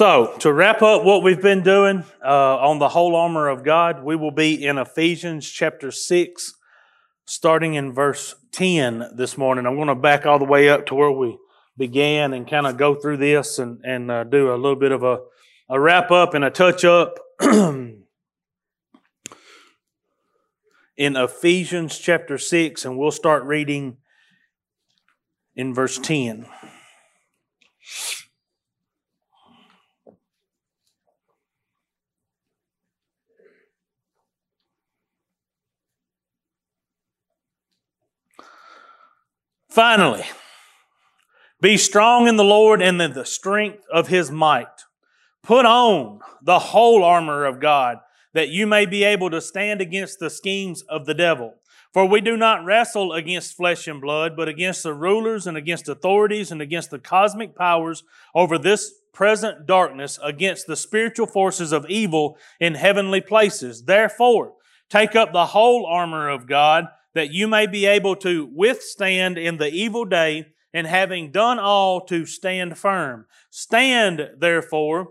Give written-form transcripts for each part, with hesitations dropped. So, to wrap up what we've been doing on the whole armor of God, we will be in Ephesians chapter 6, starting in verse 10 this morning. I'm going to back all the way up to where we began and kind of go through this and do a little bit of a wrap-up and a touch-up. In Ephesians chapter 6, and we'll start reading in verse 10. Finally, be strong in the Lord and in the strength of His might. Put on the whole armor of God, that you may be able to stand against the schemes of the devil. For we do not wrestle against flesh and blood, but against the rulers and against authorities and against the cosmic powers over this present darkness, against the spiritual forces of evil in heavenly places. Therefore, take up the whole armor of God, that you may be able to withstand in the evil day, and having done all, to stand firm. Stand, therefore,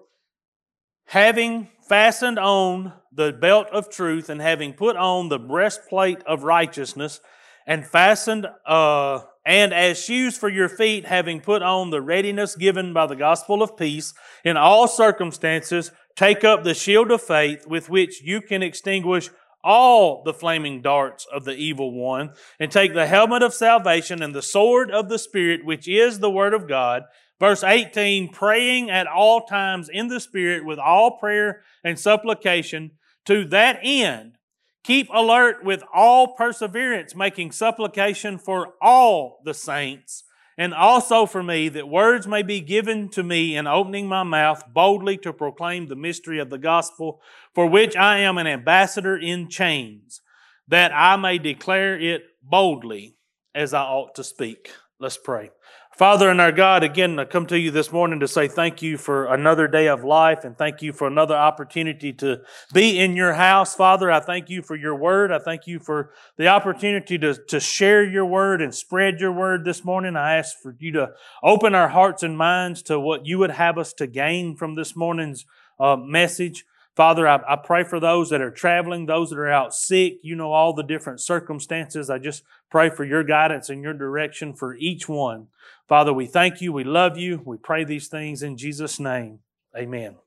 having fastened on the belt of truth, and having put on the breastplate of righteousness, and fastened, and as shoes for your feet, having put on the readiness given by the gospel of peace, in all circumstances, take up the shield of faith, with which you can extinguish all the flaming darts of the evil one, and take the helmet of salvation and the sword of the Spirit, which is the Word of God. Verse 18, praying at all times in the Spirit with all prayer and supplication. To that end, keep alert with all perseverance, making supplication for all the saints, and also for me, that words may be given to me in opening my mouth boldly to proclaim the mystery of the gospel, for which I am an ambassador in chains, that I may declare it boldly as I ought to speak. Let's pray. Father and our God, again, I come to you this morning to say thank you for another day of life, and thank you for another opportunity to be in your house. Father, I thank you for your word. I thank you for the opportunity to share your word and spread your word this morning. I ask for you to open our hearts and minds to what you would have us to gain from this morning's message. Father, I pray for those that are traveling, those that are out sick. You know all the different circumstances. I just pray for your guidance and your direction for each one. Father, we thank you. We love you. We pray these things in Jesus' name. Amen.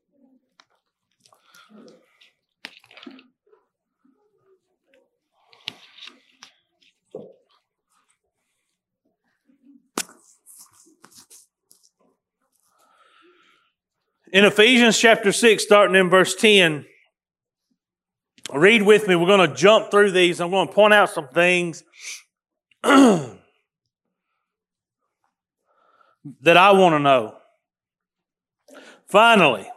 In Ephesians chapter 6, starting in verse 10, read with me. We're going to jump through these. I'm going to point out some things that I want to know. Finally,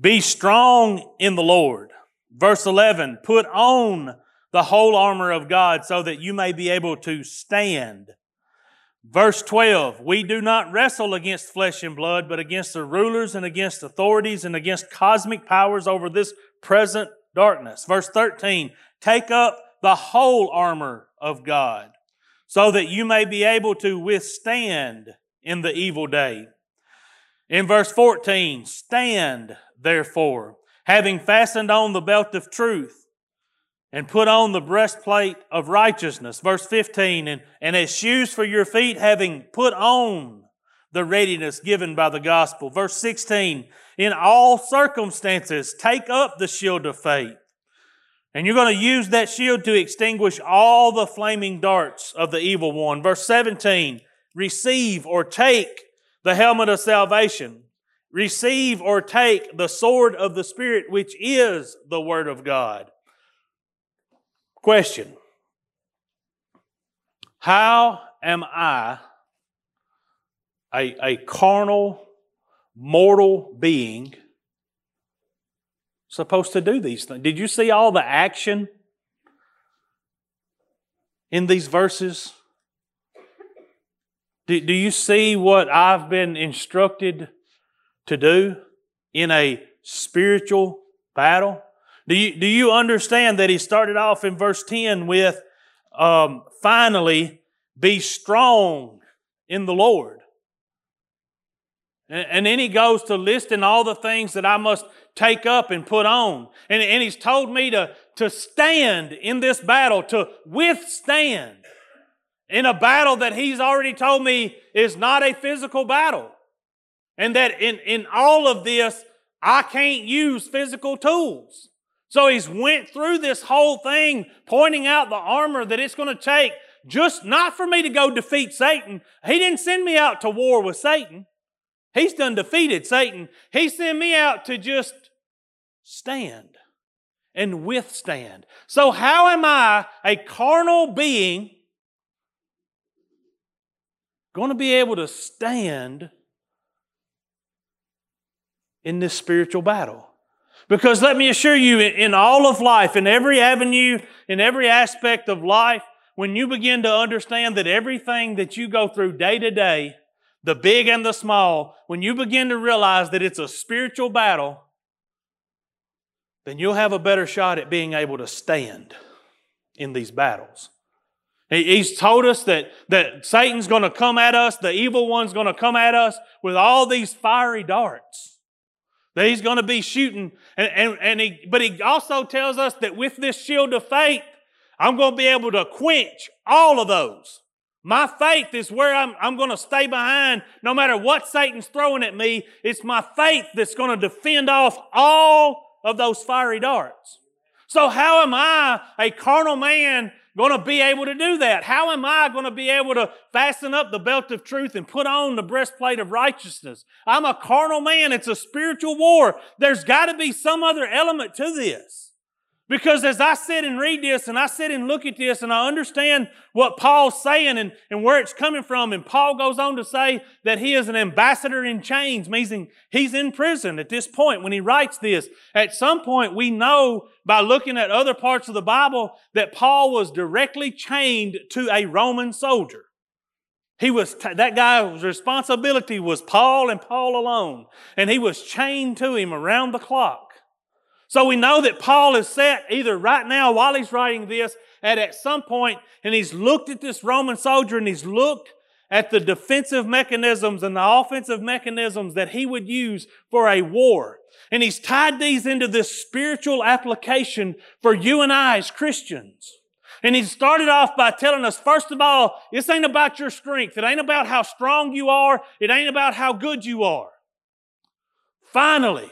be strong in the Lord. Verse 11, put on the whole armor of God so that you may be able to stand. Verse 12, we do not wrestle against flesh and blood, but against the rulers and against authorities and against cosmic powers over this present darkness. Verse 13, take up the whole armor of God so that you may be able to withstand in the evil day. In verse 14, stand therefore, having fastened on the belt of truth, and put on the breastplate of righteousness. Verse 15, and as shoes for your feet, having put on the readiness given by the gospel. Verse 16, in all circumstances, take up the shield of faith. And you're going to use that shield to extinguish all the flaming darts of the evil one. Verse 17, receive or take the helmet of salvation. Receive or take the sword of the Spirit, which is the Word of God. Question, how am I, a carnal, mortal being, supposed to do these things? Did you see all the action in these verses? Do you see what I've been instructed to do in a spiritual battle? Do you understand that he started off in verse 10 with, finally, be strong in the Lord? And then he goes to listing all the things that I must take up and put on. And he's told me to stand in this battle, to withstand in a battle that he's already told me is not a physical battle. And that in all of this, I can't use physical tools. So he's went through this whole thing, pointing out the armor that it's going to take, just not for me to go defeat Satan. He didn't send me out to war with Satan. He's done defeated Satan. He sent me out to just stand and withstand. So how am I, a carnal being, going to be able to stand in this spiritual battle? Because let me assure you, in all of life, in every avenue, in every aspect of life, when you begin to understand that everything that you go through day to day, the big and the small, when you begin to realize that it's a spiritual battle, then you'll have a better shot at being able to stand in these battles. He's told us that Satan's going to come at us, the evil one's going to come at us with all these fiery darts that he's going to be shooting. But he also tells us that with this shield of faith, I'm going to be able to quench all of those. My faith is where I'm going to stay behind no matter what Satan's throwing at me. It's my faith that's going to defend off all of those fiery darts. So how am I, a carnal man, going to be able to do that? How am I going to be able to fasten up the belt of truth and put on the breastplate of righteousness? I'm a carnal man. It's a spiritual war. There's got to be some other element to this. Because as I sit and read this, and I sit and look at this, and I understand what Paul's saying and where it's coming from, and Paul goes on to say that he is an ambassador in chains, meaning he's in prison at this point when he writes this. At some point, we know by looking at other parts of the Bible that Paul was directly chained to a Roman soldier. He was that guy's responsibility was Paul and Paul alone, and he was chained to him around the clock. So we know that Paul is set either right now while he's writing this and at some point, and he's looked at this Roman soldier and he's looked at the defensive mechanisms and the offensive mechanisms that he would use for a war. And he's tied these into this spiritual application for you and I as Christians. And he started off by telling us, first of all, this ain't about your strength. It ain't about how strong you are. It ain't about how good you are. Finally,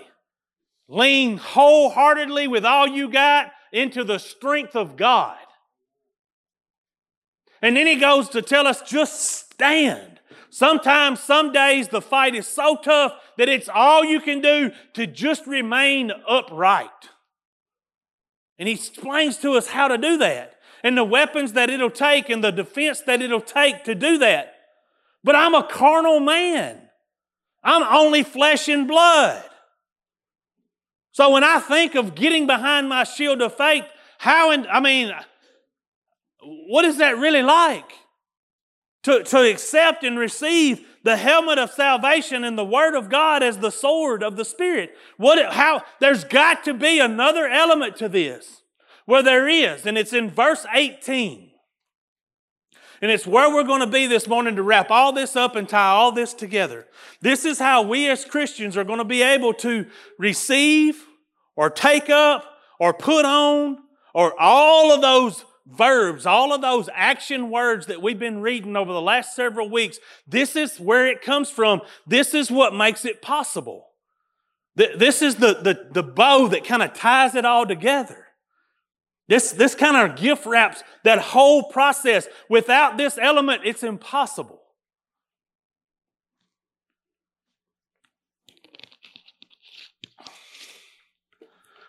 lean wholeheartedly with all you got into the strength of God. And then he goes to tell us, just stand. Sometimes, some days, the fight is so tough that it's all you can do to just remain upright. And he explains to us how to do that and the weapons that it'll take and the defense that it'll take to do that. But I'm a carnal man. I'm only flesh and blood. So when I think of getting behind my shield of faith, what is that really like? To accept and receive the helmet of salvation and the Word of God as the sword of the Spirit. There's got to be another element to this. Well, there is, and it's in verse 18. And it's where we're going to be this morning to wrap all this up and tie all this together. This is how we as Christians are going to be able to receive or take up or put on or all of those verbs, all of those action words that we've been reading over the last several weeks. This is where it comes from. This is what makes it possible. This is the bow that kind of ties it all together. This kind of gift wraps that whole process. Without this element, it's impossible.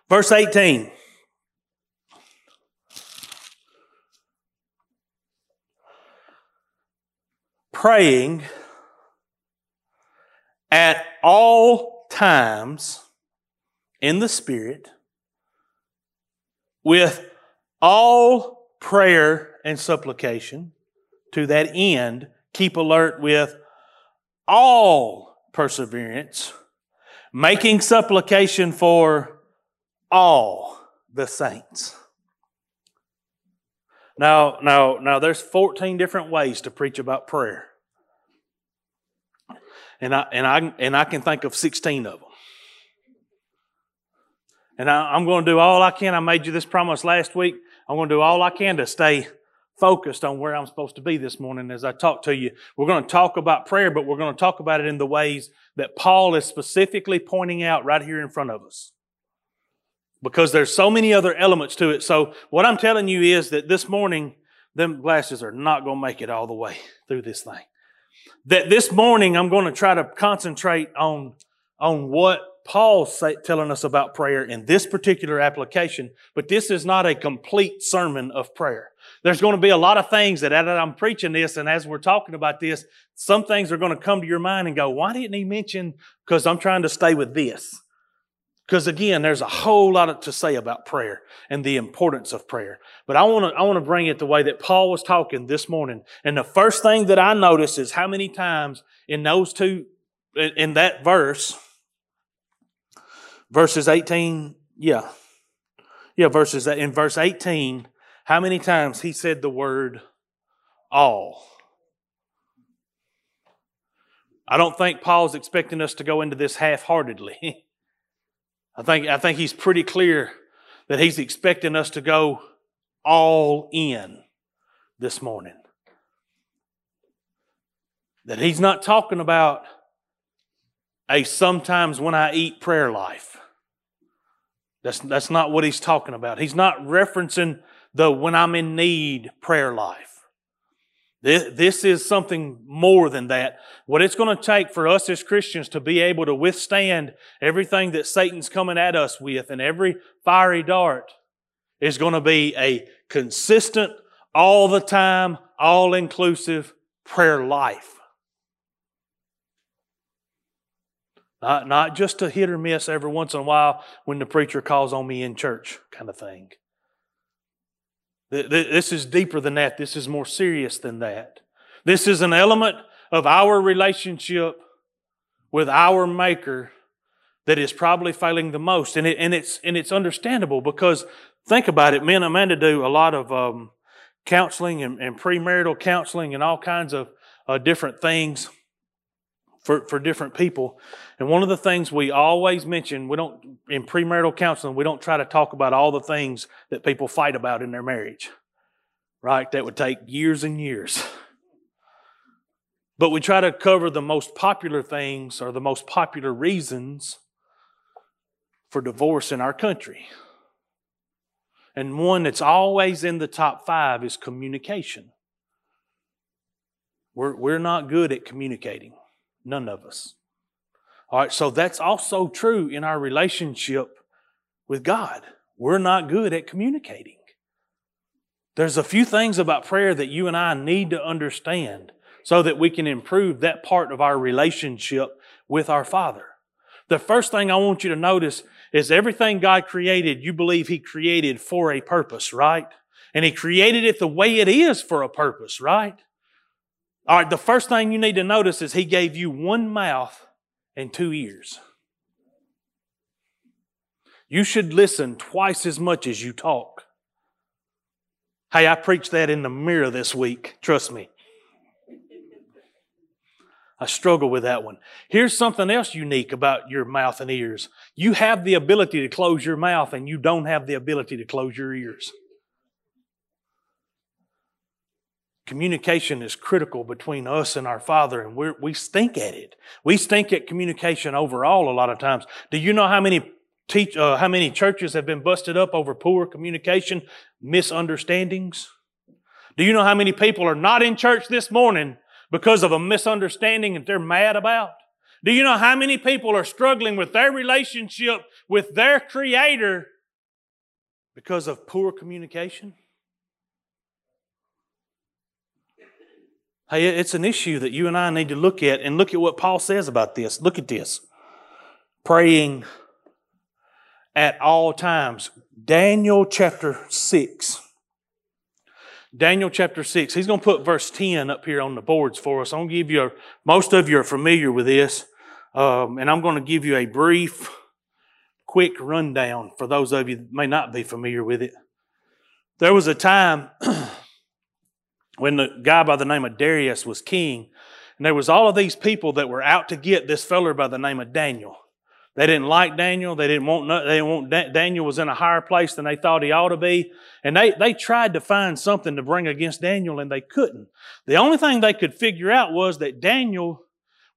Verse 18. Praying at all times in the Spirit with all prayer and supplication, to that end, keep alert with all perseverance, making supplication for all the saints. Now, there's 14 different ways to preach about prayer. And I can think of 16 of them. And I'm going to do all I can. I made you this promise last week. I'm going to do all I can to stay focused on where I'm supposed to be this morning as I talk to you. We're going to talk about prayer, but we're going to talk about it in the ways that Paul is specifically pointing out right here in front of us, because there's so many other elements to it. So what I'm telling you is that this morning, them glasses are not going to make it all the way through this thing. That this morning, I'm going to try to concentrate on what Paul's telling us about prayer in this particular application, but this is not a complete sermon of prayer. There's going to be a lot of things that as I'm preaching this and as we're talking about this, some things are going to come to your mind and go, why didn't he mention? Because I'm trying to stay with this. Because again, there's a whole lot to say about prayer and the importance of prayer. But I want to bring it the way that Paul was talking this morning. And the first thing that I notice is how many times in those two, in that verse, verses 18, verses in verse 18, how many times he said the word all. I don't think Paul's expecting us to go into this half-heartedly. I think he's pretty clear that he's expecting us to go all in this morning. That he's not talking about a sometimes when I eat prayer life. That's not what he's talking about. He's not referencing the when I'm in need prayer life. This is something more than that. What it's going to take for us as Christians to be able to withstand everything that Satan's coming at us with and every fiery dart is going to be a consistent, all the time, all-inclusive prayer life. Not just a hit or miss every once in a while when the preacher calls on me in church kind of thing. This is deeper than that. This is more serious than that. This is an element of our relationship with our Maker that is probably failing the most. And it's understandable, because think about it. Me and Amanda do a lot of counseling and premarital counseling and all kinds of different things for different people. And one of the things we always mention, in premarital counseling, we don't try to talk about all the things that people fight about in their marriage, right? That would take years and years. But we try to cover the most popular things or the most popular reasons for divorce in our country. And one that's always in the top 5 is communication. We're not good at communicating. None of us. All right, so that's also true in our relationship with God. We're not good at communicating. There's a few things about prayer that you and I need to understand so that we can improve that part of our relationship with our Father. The first thing I want you to notice is everything God created, you believe He created for a purpose, right? And He created it the way it is for a purpose, right? All right, the first thing you need to notice is He gave you one mouth and 2 ears. You should listen twice as much as you talk. Hey, I preached that in the mirror this week. Trust me. I struggle with that one. Here's something else unique about your mouth and ears. You have the ability to close your mouth, and you don't have the ability to close your ears. Communication is critical between us and our Father, and we stink at it. We stink at communication overall a lot of times. Do you know how many churches have been busted up over poor communication, misunderstandings? Do you know how many people are not in church this morning because of a misunderstanding that they're mad about? Do you know how many people are struggling with their relationship with their Creator because of poor communication? Hey, it's an issue that you and I need to look at, and look at what Paul says about this. Look at this. Praying at all times. Daniel chapter 6. Daniel chapter 6. He's going to put verse 10 up here on the boards for us. I'm going to give you most of you are familiar with this, and I'm going to give you a brief, quick rundown for those of you that may not be familiar with it. There was a time when the guy by the name of Darius was king, And there was all of these people that were out to get this feller by the name of Daniel. They didn't like Daniel. Daniel was in a higher place than they thought he ought to be. And they tried to find something to bring against Daniel, and they couldn't. The only thing they could figure out was that Daniel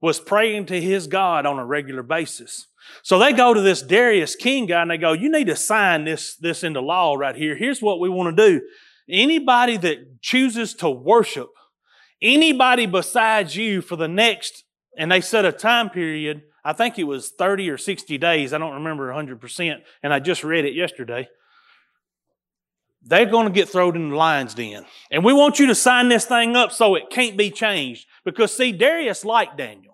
was praying to his God on a regular basis. So they go to this Darius king guy and they go, you need to sign this into law right here. Here's what we want to do. Anybody that chooses to worship anybody besides you for the next, and they set a time period, I think it was 30 or 60 days. I don't remember 100%, and I just read it yesterday. They're going to get thrown in the lion's den. And we want you to sign this thing up so it can't be changed. Because, see, Darius liked Daniel.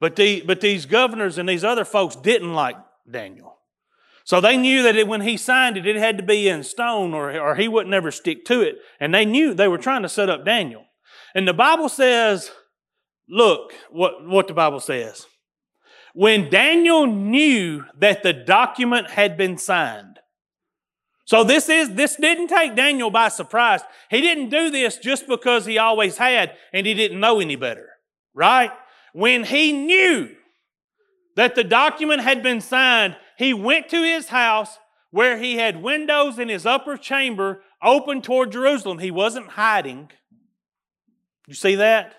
But these governors and these other folks didn't like Daniel. So they knew that when he signed it, it had to be in stone or he wouldn't ever stick to it. And they knew they were trying to set up Daniel. And the Bible says, look what the Bible says. When Daniel knew that the document had been signed. So this didn't take Daniel by surprise. He didn't do this just because he always had and he didn't know any better, right? When he knew that the document had been signed, he went to his house where he had windows in his upper chamber open toward Jerusalem. He wasn't hiding. You see that?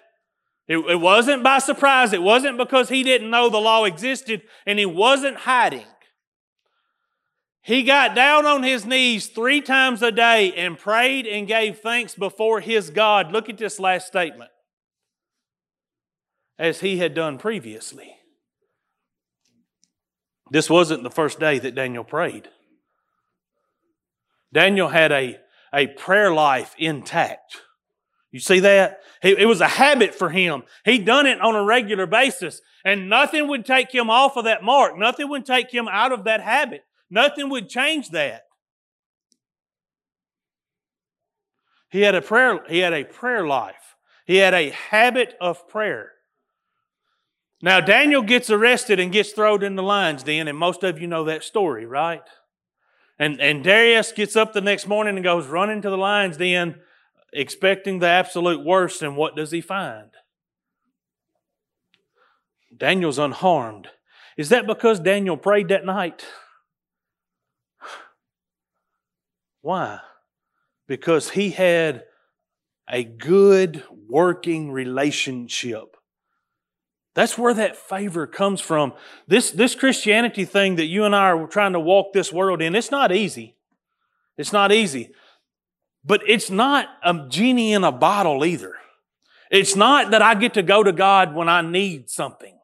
It wasn't by surprise. It wasn't because he didn't know the law existed, and he wasn't hiding. He got down on his knees 3 times a day and prayed and gave thanks before his God. Look at this last statement. As he had done previously. This wasn't the first day that Daniel prayed. Daniel had a prayer life intact. You see that? It was a habit for him. He'd done it on a regular basis, and nothing would take him off of that mark. Nothing would take him out of that habit. Nothing would change that. He had a prayer life. He had a habit of prayer. Now, Daniel gets arrested and gets thrown in the lion's den, and most of you know that story, right? And Darius gets up the next morning and goes running to the lion's den, expecting the absolute worst, and what does he find? Daniel's unharmed. Is that because Daniel prayed that night? Why? Because he had a good working relationship. That's where that favor comes from. This Christianity thing that you and I are trying to walk this world in, it's not easy. It's not easy. But it's not a genie in a bottle either. It's not that I get to go to God when I need something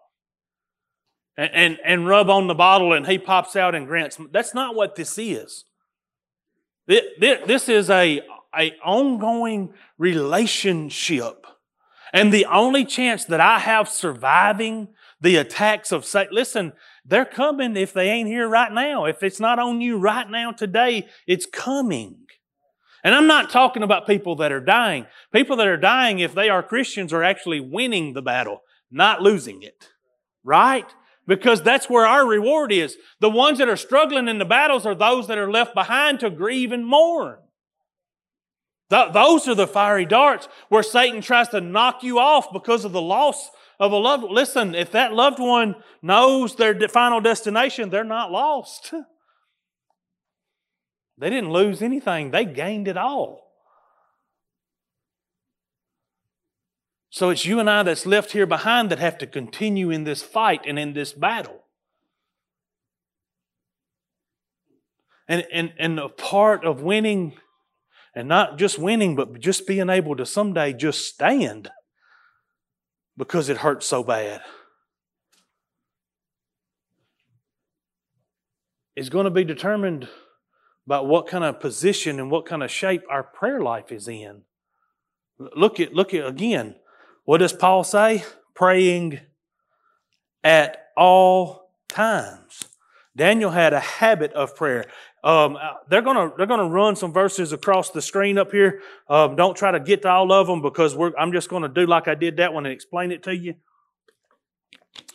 and rub on the bottle and He pops out and grants. That's not what this is. This is an ongoing relationship. And the only chance that I have surviving the attacks of Satan, listen, they're coming if they ain't here right now. If it's not on you right now today, it's coming. And I'm not talking about people that are dying. People that are dying, if they are Christians, are actually winning the battle, not losing it. Right? Because that's where our reward is. The ones that are struggling in the battles are those that are left behind to grieve and mourn. Those are the fiery darts where Satan tries to knock you off because of the loss of a loved one. Listen, if that loved one knows their final destination, they're not lost. They didn't lose anything. They gained it all. So it's you and I that's left here behind that have to continue in this fight and in this battle. And a part of winning. And not just winning, but just being able to someday just stand because it hurts so bad. It's going to be determined by what kind of position and what kind of shape our prayer life is in. Look at again. What does Paul say? Praying at all times. Daniel had a habit of prayer. They're gonna run some verses across the screen up here. Don't try to get to all of them because I'm just gonna do like I did that one and explain it to you.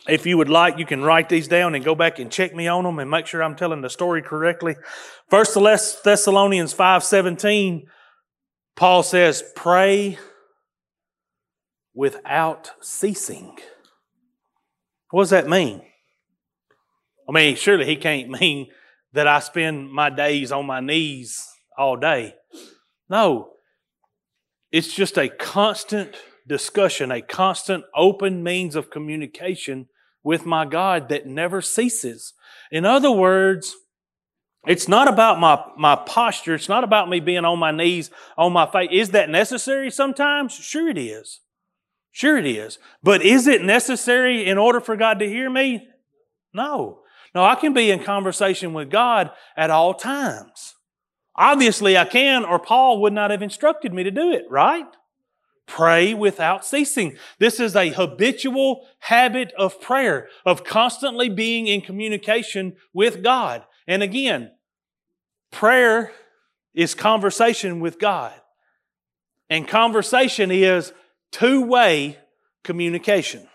If you would like, you can write these down and go back and check me on them and make sure I'm telling the story correctly. 1 Thessalonians 5:17, Paul says, "Pray without ceasing. What does that mean? I mean, surely he can't mean that I spend my days on my knees all day. No, it's just a constant discussion, a constant open means of communication with my God that never ceases. In other words, it's not about my posture. It's not about me being on my knees, on my face. Is that necessary sometimes? Sure it is. Sure it is. But is it necessary in order for God to hear me? No. No, I can be in conversation with God at all times. Obviously I can, or Paul would not have instructed me to do it, right? Pray without ceasing. This is a habitual habit of prayer, of constantly being in communication with God. And again, prayer is conversation with God. And conversation is two-way communication.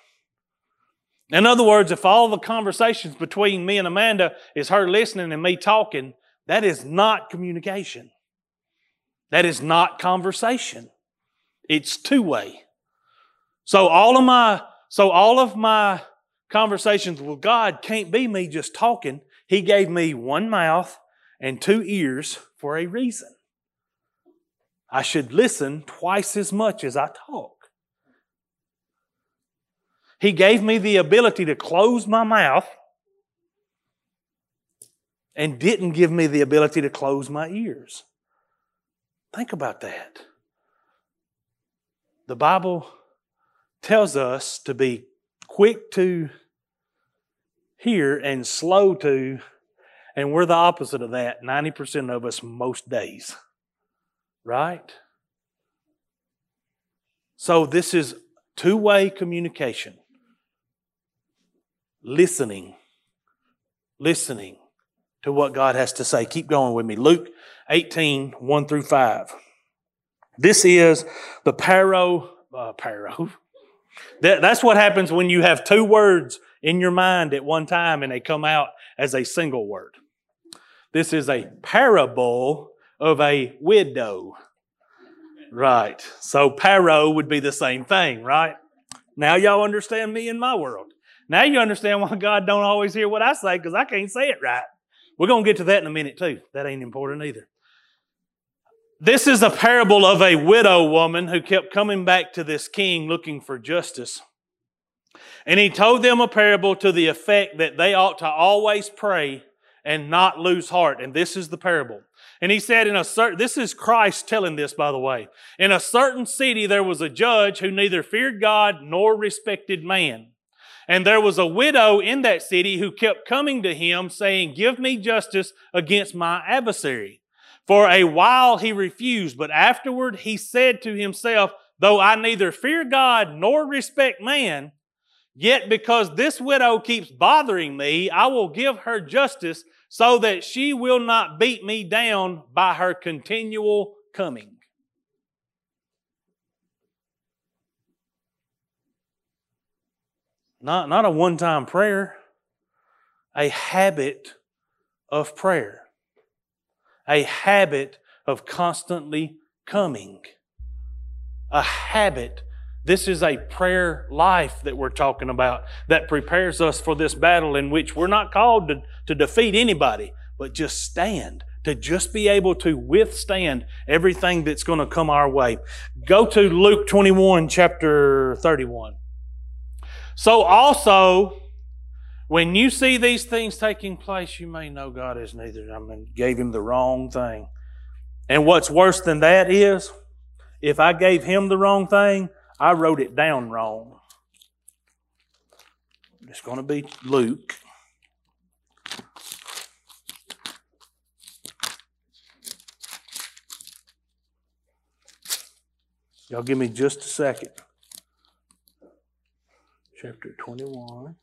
In other words, if all the conversations between me and Amanda is her listening and me talking, that is not communication. That is not conversation. It's two-way. So all of my conversations with God can't be me just talking. He gave me one mouth and two ears for a reason. I should listen twice as much as I talk. He gave me the ability to close my mouth and didn't give me the ability to close my ears. Think about that. The Bible tells us to be quick to hear and slow to, and we're the opposite of that, 90% of us most days. Right? So this is two-way communication. Listening to what God has to say. Keep going with me. Luke 18, 1 through 5. This is the paro. That's what happens when you have two words in your mind at one time and they come out as a single word. This is a parable of a widow. Right. So paro would be the same thing, right? Now y'all understand me in my world. Now you understand why God don't always hear what I say, because I can't say it right. We're going to get to that in a minute too. That ain't important either. This is a parable of a widow woman who kept coming back to this king looking for justice. And he told them a parable to the effect that they ought to always pray and not lose heart. And this is the parable. And he said, this is Christ telling this, by the way. In a certain city there was a judge who neither feared God nor respected man. And there was a widow in that city who kept coming to him saying, "Give me justice against my adversary." For a while he refused, but afterward he said to himself, "Though I neither fear God nor respect man, yet because this widow keeps bothering me, I will give her justice so that she will not beat me down by her continual coming." Not a one-time prayer, a habit of prayer, a habit of constantly coming, a habit. This is a prayer life that we're talking about that prepares us for this battle in which we're not called to defeat anybody, but just stand, to just be able to withstand everything that's going to come our way. Go to Luke 21, chapter 31. So also, when you see these things taking place, you may know God is neither. Gave him the wrong thing. And what's worse than that is, if I gave him the wrong thing, I wrote it down wrong. It's going to be Luke. Y'all give me just a second. Chapter 21.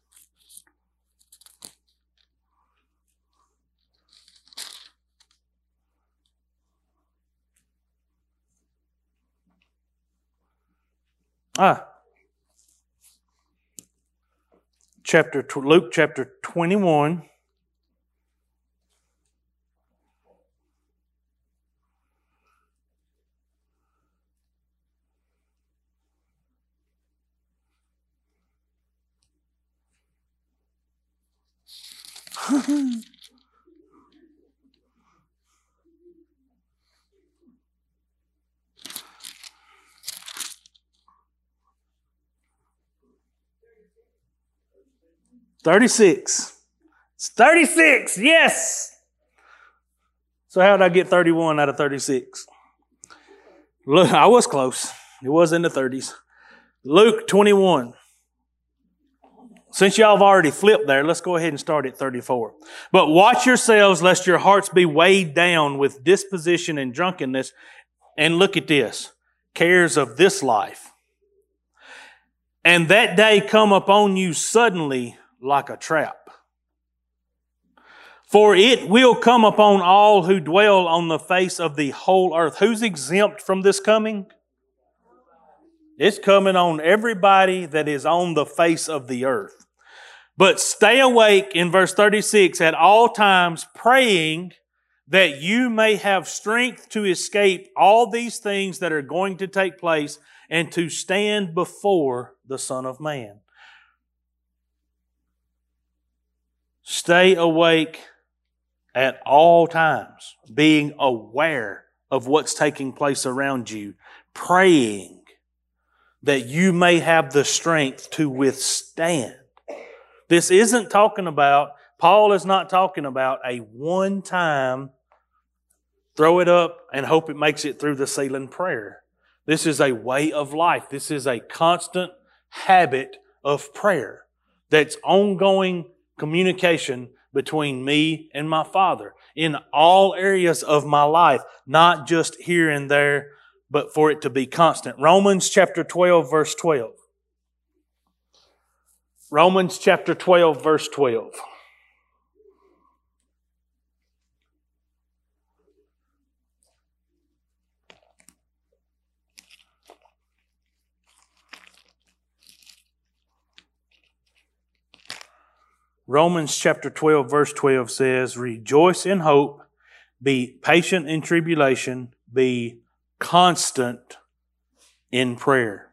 Luke chapter 21. 36. It's 36, yes. So how did I get 31 out of 36? Look, I was close. It was in the 30s. Luke 21. Since y'all have already flipped there, let's go ahead and start at 34. But watch yourselves, lest your hearts be weighed down with disposition and drunkenness. And look at this, cares of this life. And that day come upon you suddenly like a trap. For it will come upon all who dwell on the face of the whole earth. Who's exempt from this coming? It's coming on everybody that is on the face of the earth. But stay awake, in verse 36, at all times praying that you may have strength to escape all these things that are going to take place and to stand before the Son of Man. Stay awake at all times, being aware of what's taking place around you, praying that you may have the strength to withstand. This isn't talking about, Paul is not talking about a one-time throw it up and hope it makes it through the ceiling prayer. This is a way of life. This is a constant habit of prayer that's ongoing communication between me and my Father in all areas of my life, not just here and there, but for it to be constant. Romans chapter 12, verse 12. Romans chapter 12, verse 12. Romans chapter 12, verse 12 says, rejoice in hope, be patient in tribulation, be constant in prayer.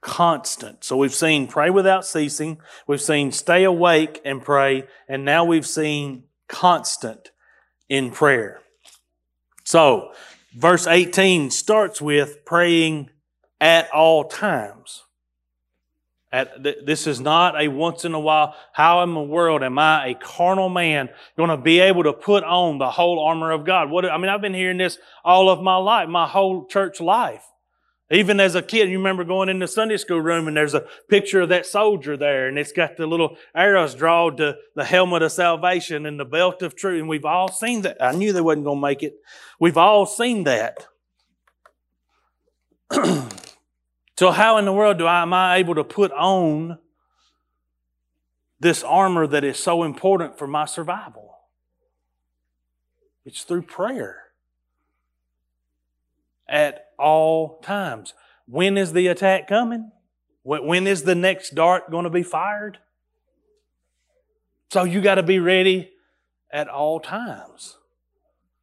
Constant. So we've seen pray without ceasing. We've seen stay awake and pray. And now we've seen constant in prayer. So verse 18 starts with praying at all times. This is not a once in a while, how in the world am I, a carnal man, going to be able to put on the whole armor of God? I've been hearing this all of my life, my whole church life. Even as a kid, you remember going in the Sunday school room and there's a picture of that soldier there and it's got the little arrows drawn to the helmet of salvation and the belt of truth. And we've all seen that. I knew they wasn't going to make it. We've all seen that. So how in the world am I able to put on this armor that is so important for my survival? It's through prayer. At all times. When is the attack coming? When is the next dart going to be fired? So you got to be ready at all times.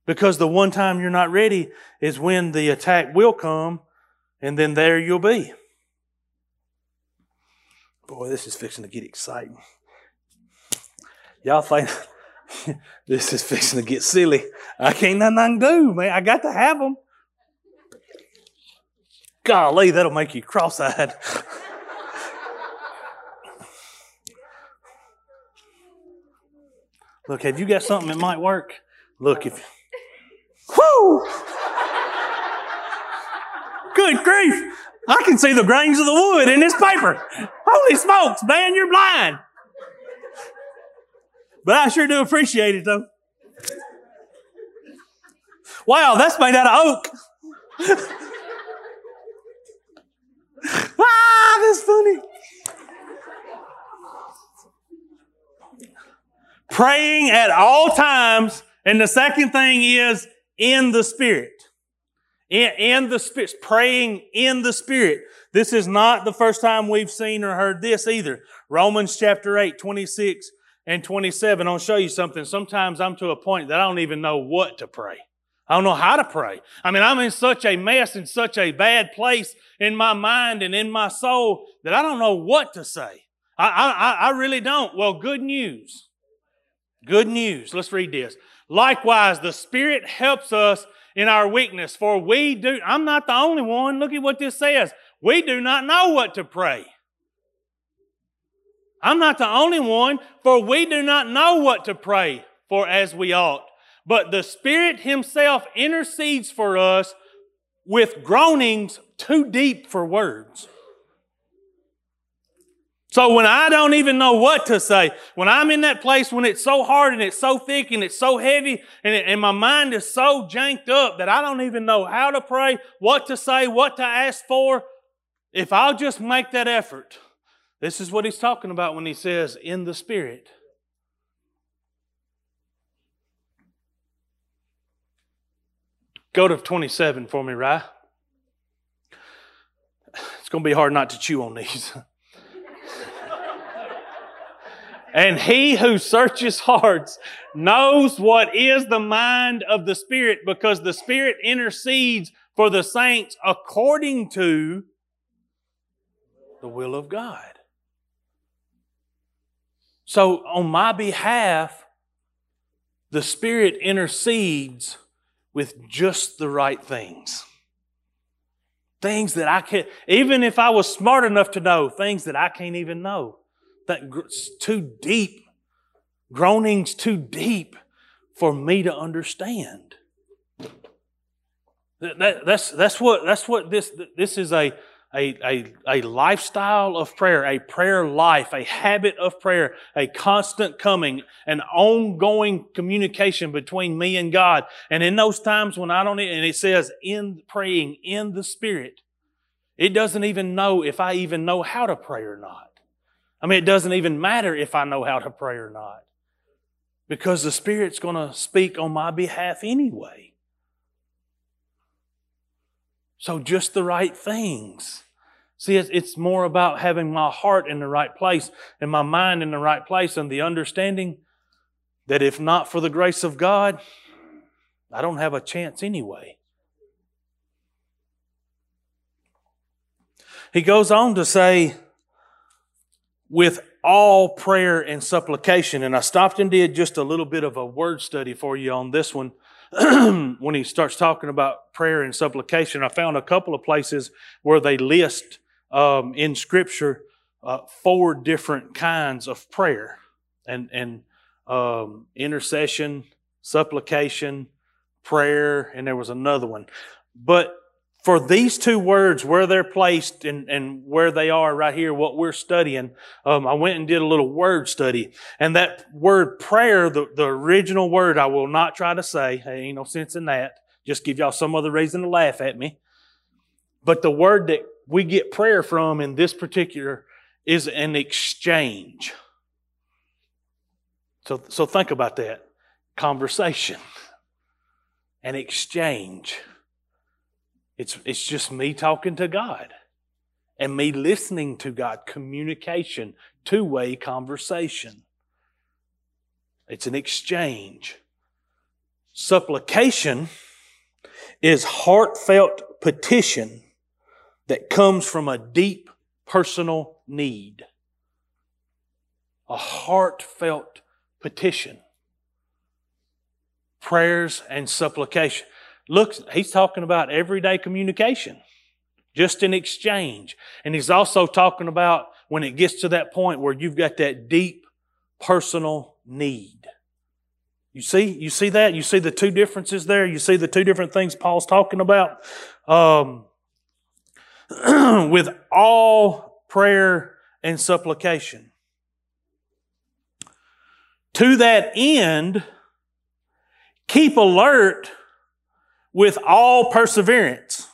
Because the one time you're not ready is when the attack will come. And then there you'll be. Boy, this is fixing to get exciting. Y'all think this is fixing to get silly. I can't nothing I can do, man. I got to have them. Golly, that'll make you cross-eyed. Look, have you got something that might work? Look, if... Whoo! Good grief. I can see the grains of the wood in this paper. Holy smokes, man, you're blind. But I sure do appreciate it, though. Wow, that's made out of oak. Ah, that's funny. Praying at all times. And the second thing is in the Spirit. In the Spirit, praying in the Spirit. This is not the first time we've seen or heard this either. Romans chapter 8, 26 and 27. I'll show you something. Sometimes I'm to a point that I don't even know what to pray. I don't know how to pray. I'm in such a mess and such a bad place in my mind and in my soul that I don't know what to say. I really don't. Well, good news. Good news. Let's read this. Likewise, the Spirit helps us in our weakness, for we do... I'm not the only one. Look at what this says. We do not know what to pray. I'm not the only one, for we do not know what to pray for as we ought. But the Spirit Himself intercedes for us with groanings too deep for words. So when I don't even know what to say, when I'm in that place when it's so hard and it's so thick and it's so heavy and my mind is so janked up that I don't even know how to pray, what to say, what to ask for, if I'll just make that effort. This is what he's talking about when he says, in the Spirit. Go to 27 for me, Rye. It's going to be hard not to chew on these. And He who searches hearts knows what is the mind of the Spirit, because the Spirit intercedes for the saints according to the will of God. So on my behalf, the Spirit intercedes with just the right things. Things that I can't, even if I was smart enough to know, things that I can't even know. That's too deep. Groanings too deep for me to understand. That's what this is a lifestyle of prayer, a prayer life, a habit of prayer, a constant coming, an ongoing communication between me and God. And in those times when I don't, and it says in praying in the Spirit, it doesn't even know if I even know how to pray or not. I mean, it doesn't even matter if I know how to pray or not, because the Spirit's going to speak on my behalf anyway. So just the right things. See, it's more about having my heart in the right place and my mind in the right place and the understanding that if not for the grace of God, I don't have a chance anyway. He goes on to say, with all prayer and supplication. And I stopped and did just a little bit of a word study for you on this one. When he starts talking about prayer and supplication, I found a couple of places where they list in Scripture 4 different kinds of prayer and intercession, supplication, prayer, and there was another one. But for these two words, where they're placed and where they are right here, what we're studying, I went and did a little word study. And that word prayer, the original word, I will not try to say. There ain't no sense in that. Just give y'all some other reason to laugh at me. But the word that we get prayer from in this particular is an exchange. So think about that. Conversation. An exchange. It's just me talking to God and me listening to God. Communication, two-way conversation. It's an exchange. Supplication is heartfelt petition that comes from a deep personal need. A heartfelt petition. Prayers and supplication. Look, he's talking about everyday communication, just an exchange. And he's also talking about when it gets to that point where you've got that deep personal need. You see that? You see the two differences there? You see the two different things Paul's talking about? With all prayer and supplication. To that end, keep alert with all perseverance.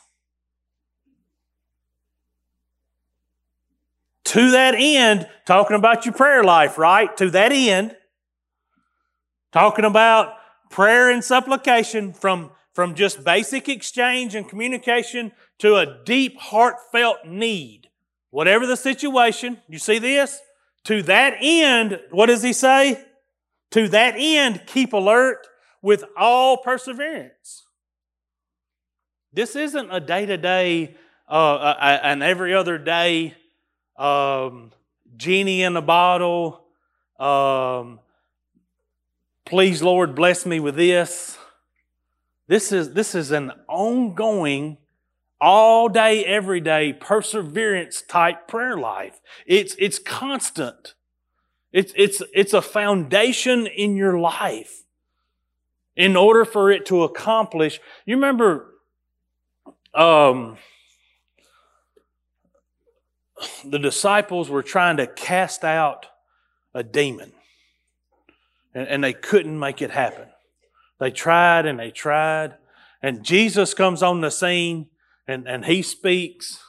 To that end, talking about your prayer life, right? To that end, talking about prayer and supplication from just basic exchange and communication to a deep, heartfelt need. Whatever the situation, you see this? To that end, what does he say? To that end, keep alert with all perseverance. This isn't a day-to-day, an every other day genie in a bottle, please, Lord, bless me with this. This is an ongoing, all day, every day, perseverance type prayer life. It's constant. It's a foundation in your life. In order for it to accomplish, you remember the disciples were trying to cast out a demon, and they couldn't make it happen. They tried, and Jesus comes on the scene, and He speaks,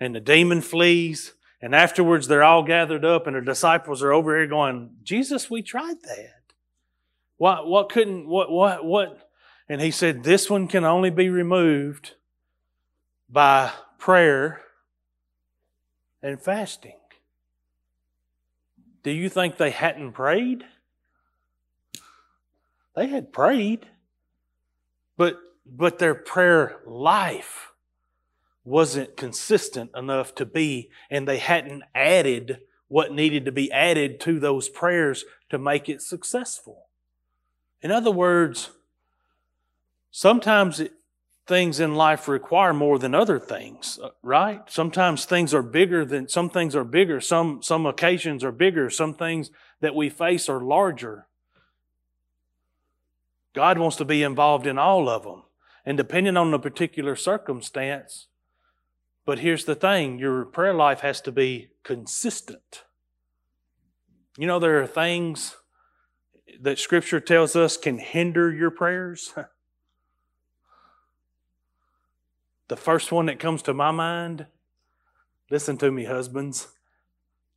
and the demon flees, and afterwards they're all gathered up, and the disciples are over here going, Jesus, we tried that. What? And He said, this one can only be removed by prayer and fasting. Do you think they hadn't prayed? They had prayed, but their prayer life wasn't consistent enough to be, and they hadn't added what needed to be added to those prayers to make it successful. In other words, sometimes things in life require more than other things, right? Sometimes things are bigger than, some things are bigger, some occasions are bigger, some things that we face are larger. God wants to be involved in all of them, and depending on the particular circumstance. But here's the thing, your prayer life has to be consistent. You know, there are things that Scripture tells us can hinder your prayers. The first one that comes to my mind, listen to me, husbands.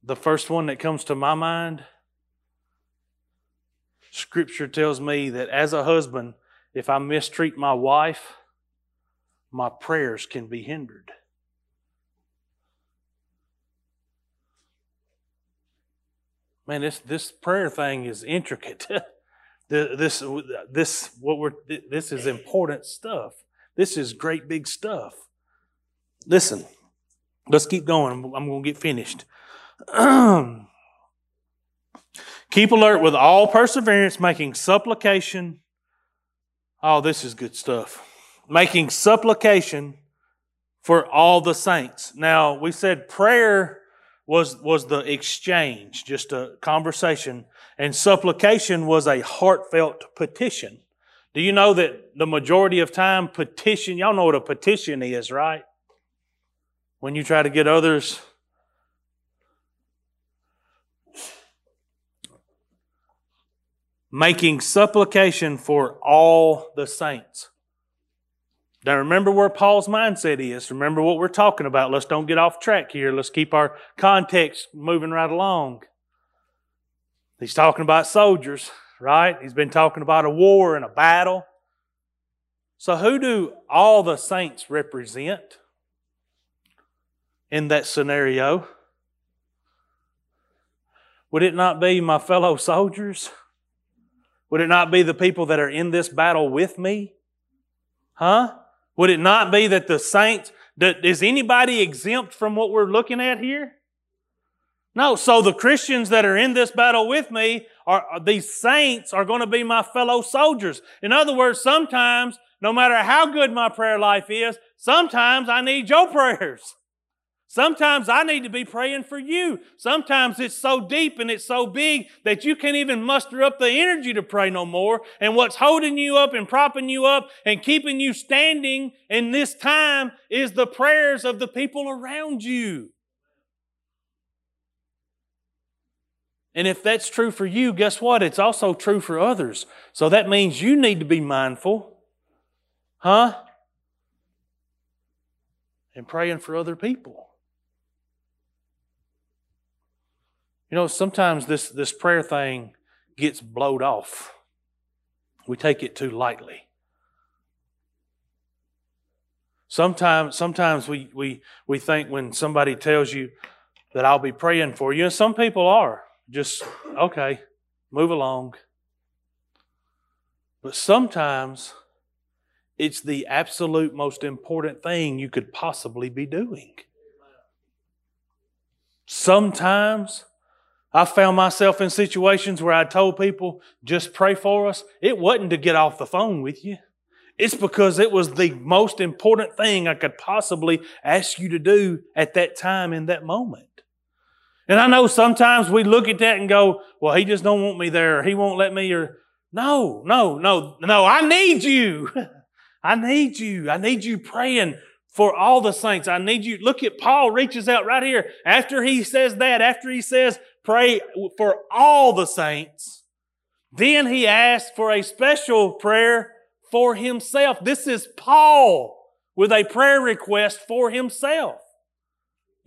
The first one that comes to my mind, Scripture tells me that as a husband, if I mistreat my wife, my prayers can be hindered. Man, this prayer thing is intricate. This is important stuff. This is great big stuff. Listen, let's keep going. I'm going to get finished. Keep alert with all perseverance, making supplication. Oh, this is good stuff. Making supplication for all the saints. Now, we said prayer was the exchange, just a conversation. And supplication was a heartfelt petition. Do you know that the majority of time petition, y'all know what a petition is, right? When you try to get others. Making supplication for all the saints. Now remember where Paul's mindset is. Remember what we're talking about. Let's don't get off track here. Let's keep our context moving right along. He's talking about soldiers, right? He's been talking about a war and a battle. So who do all the saints represent in that scenario? Would it not be my fellow soldiers? Would it not be the people that are in this battle with me? Huh? Would it not be that the saints, is anybody exempt from what we're looking at here? No, so the Christians that are in this battle with me, these saints are going to be my fellow soldiers. In other words, sometimes, no matter how good my prayer life is, sometimes I need your prayers. Sometimes I need to be praying for you. Sometimes it's so deep and it's so big that you can't even muster up the energy to pray no more. And what's holding you up and propping you up and keeping you standing in this time is the prayers of the people around you. And if that's true for you, guess what? It's also true for others. So that means you need to be mindful, huh? And praying for other people. You know, sometimes this prayer thing gets blowed off. We take it too lightly. Sometimes we think when somebody tells you that I'll be praying for you, and some people are just, okay, move along. But sometimes it's the absolute most important thing you could possibly be doing. Sometimes I found myself in situations where I told people, just pray for us. It wasn't to get off the phone with you. It's because it was the most important thing I could possibly ask you to do at that time in that moment. And I know sometimes we look at that and go, well, he just don't want me there. Or he won't let me. Or no. I need you. I need you. I need you praying for all the saints. I need you. Look at Paul reaches out right here. After he says that, after he says, pray for all the saints, then he asks for a special prayer for himself. This is Paul with a prayer request for himself.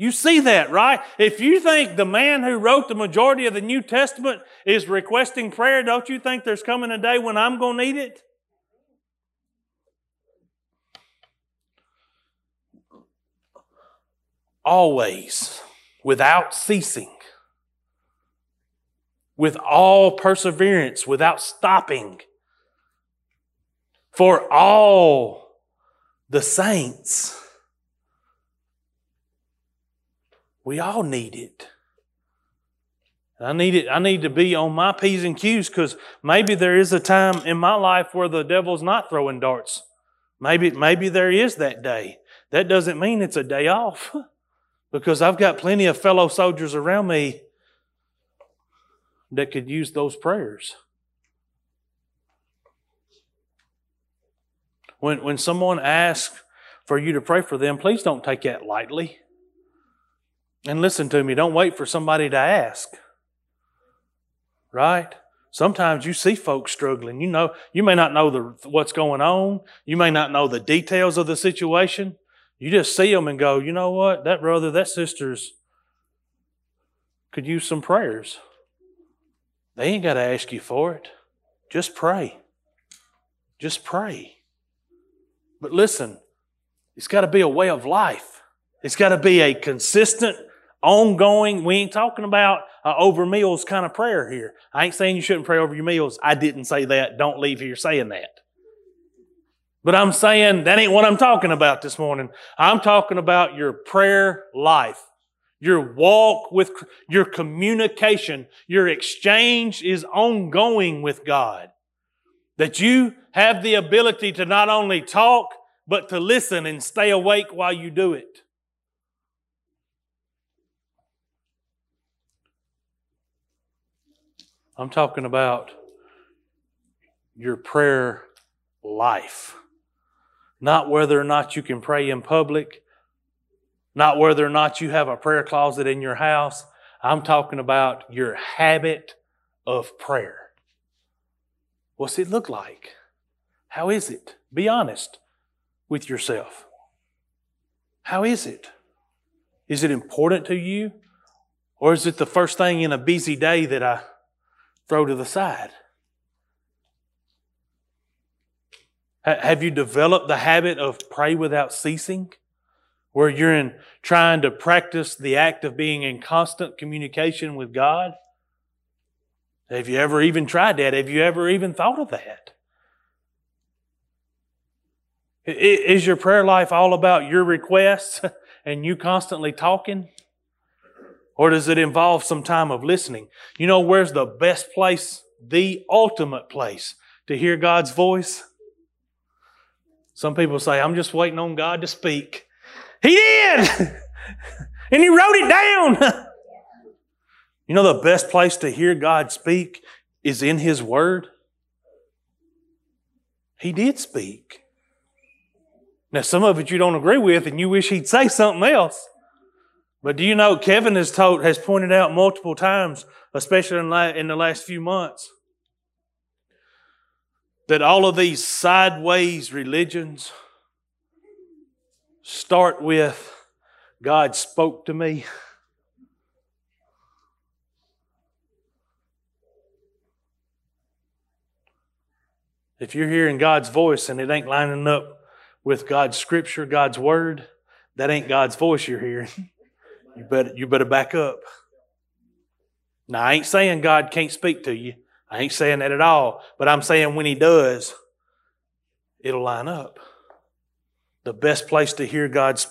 You see that, right? If you think the man who wrote the majority of the New Testament is requesting prayer, don't you think there's coming a day when I'm going to need it? Always, without ceasing, with all perseverance, without stopping, for all the saints. We all need it. I need it. I need to be on my P's and Q's, because maybe there is a time in my life where the devil's not throwing darts. Maybe there is that day. That doesn't mean it's a day off, because I've got plenty of fellow soldiers around me that could use those prayers. When someone asks for you to pray for them, please don't take that lightly. And listen to me, don't wait for somebody to ask. Right? Sometimes you see folks struggling. You know, you may not know what's going on. You may not know the details of the situation. You just see them and go, you know what? That brother, that sister's could use some prayers. They ain't got to ask you for it. Just pray. Just pray. But listen, it's got to be a way of life. It's got to be a consistent, ongoing, we ain't talking about over meals kind of prayer here. I ain't saying you shouldn't pray over your meals. I didn't say that. Don't leave here saying that. But I'm saying that ain't what I'm talking about this morning. I'm talking about your prayer life, your walk with, your communication, your exchange is ongoing with God. That you have the ability to not only talk, but to listen and stay awake while you do it. I'm talking about your prayer life. Not whether or not you can pray in public. Not whether or not you have a prayer closet in your house. I'm talking about your habit of prayer. What's it look like? How is it? Be honest with yourself. How is it? Is it important to you? Or is it the first thing in a busy day that I throw to the side? Have you developed the habit of pray without ceasing? Where you're in trying to practice the act of being in constant communication with God? Have you ever even tried that? Have you ever even thought of that? Is your prayer life all about your requests and you constantly talking? Or does it involve some time of listening? You know where's the best place, the ultimate place to hear God's voice? Some people say, I'm just waiting on God to speak. He did! And He wrote it down! You know the best place to hear God speak is in His Word? He did speak. Now some of it you don't agree with and you wish He'd say something else. But do you know, Kevin has pointed out multiple times, especially in the last few months, that all of these sideways religions start with, God spoke to me. If you're hearing God's voice and it ain't lining up with God's Scripture, God's Word, that ain't God's voice you're hearing. You better back up. Now, I ain't saying God can't speak to you. I ain't saying that at all. But I'm saying when He does, it'll line up. The best place to hear God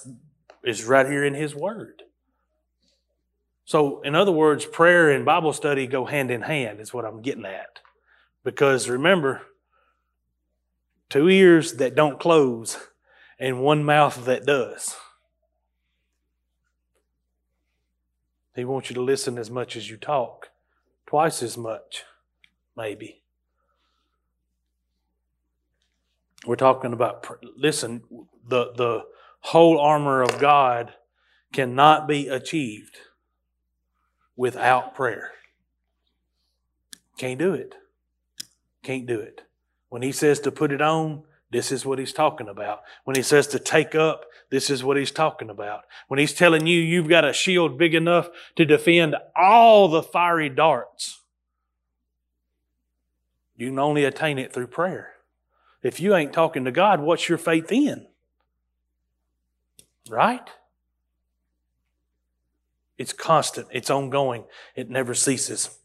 is right here in His Word. So in other words, prayer and Bible study go hand in hand is what I'm getting at. Because remember, 2 ears that don't close and 1 mouth that does. He wants you to listen as much as you talk. 2x as much, maybe. We're talking about, listen, the whole armor of God cannot be achieved without prayer. Can't do it. Can't do it. When he says to put it on, this is what he's talking about. When he says to take up, this is what he's talking about. When he's telling you you've got a shield big enough to defend all the fiery darts, you can only attain it through prayer. If you ain't talking to God, what's your faith in? Right? It's constant. It's ongoing. It never ceases.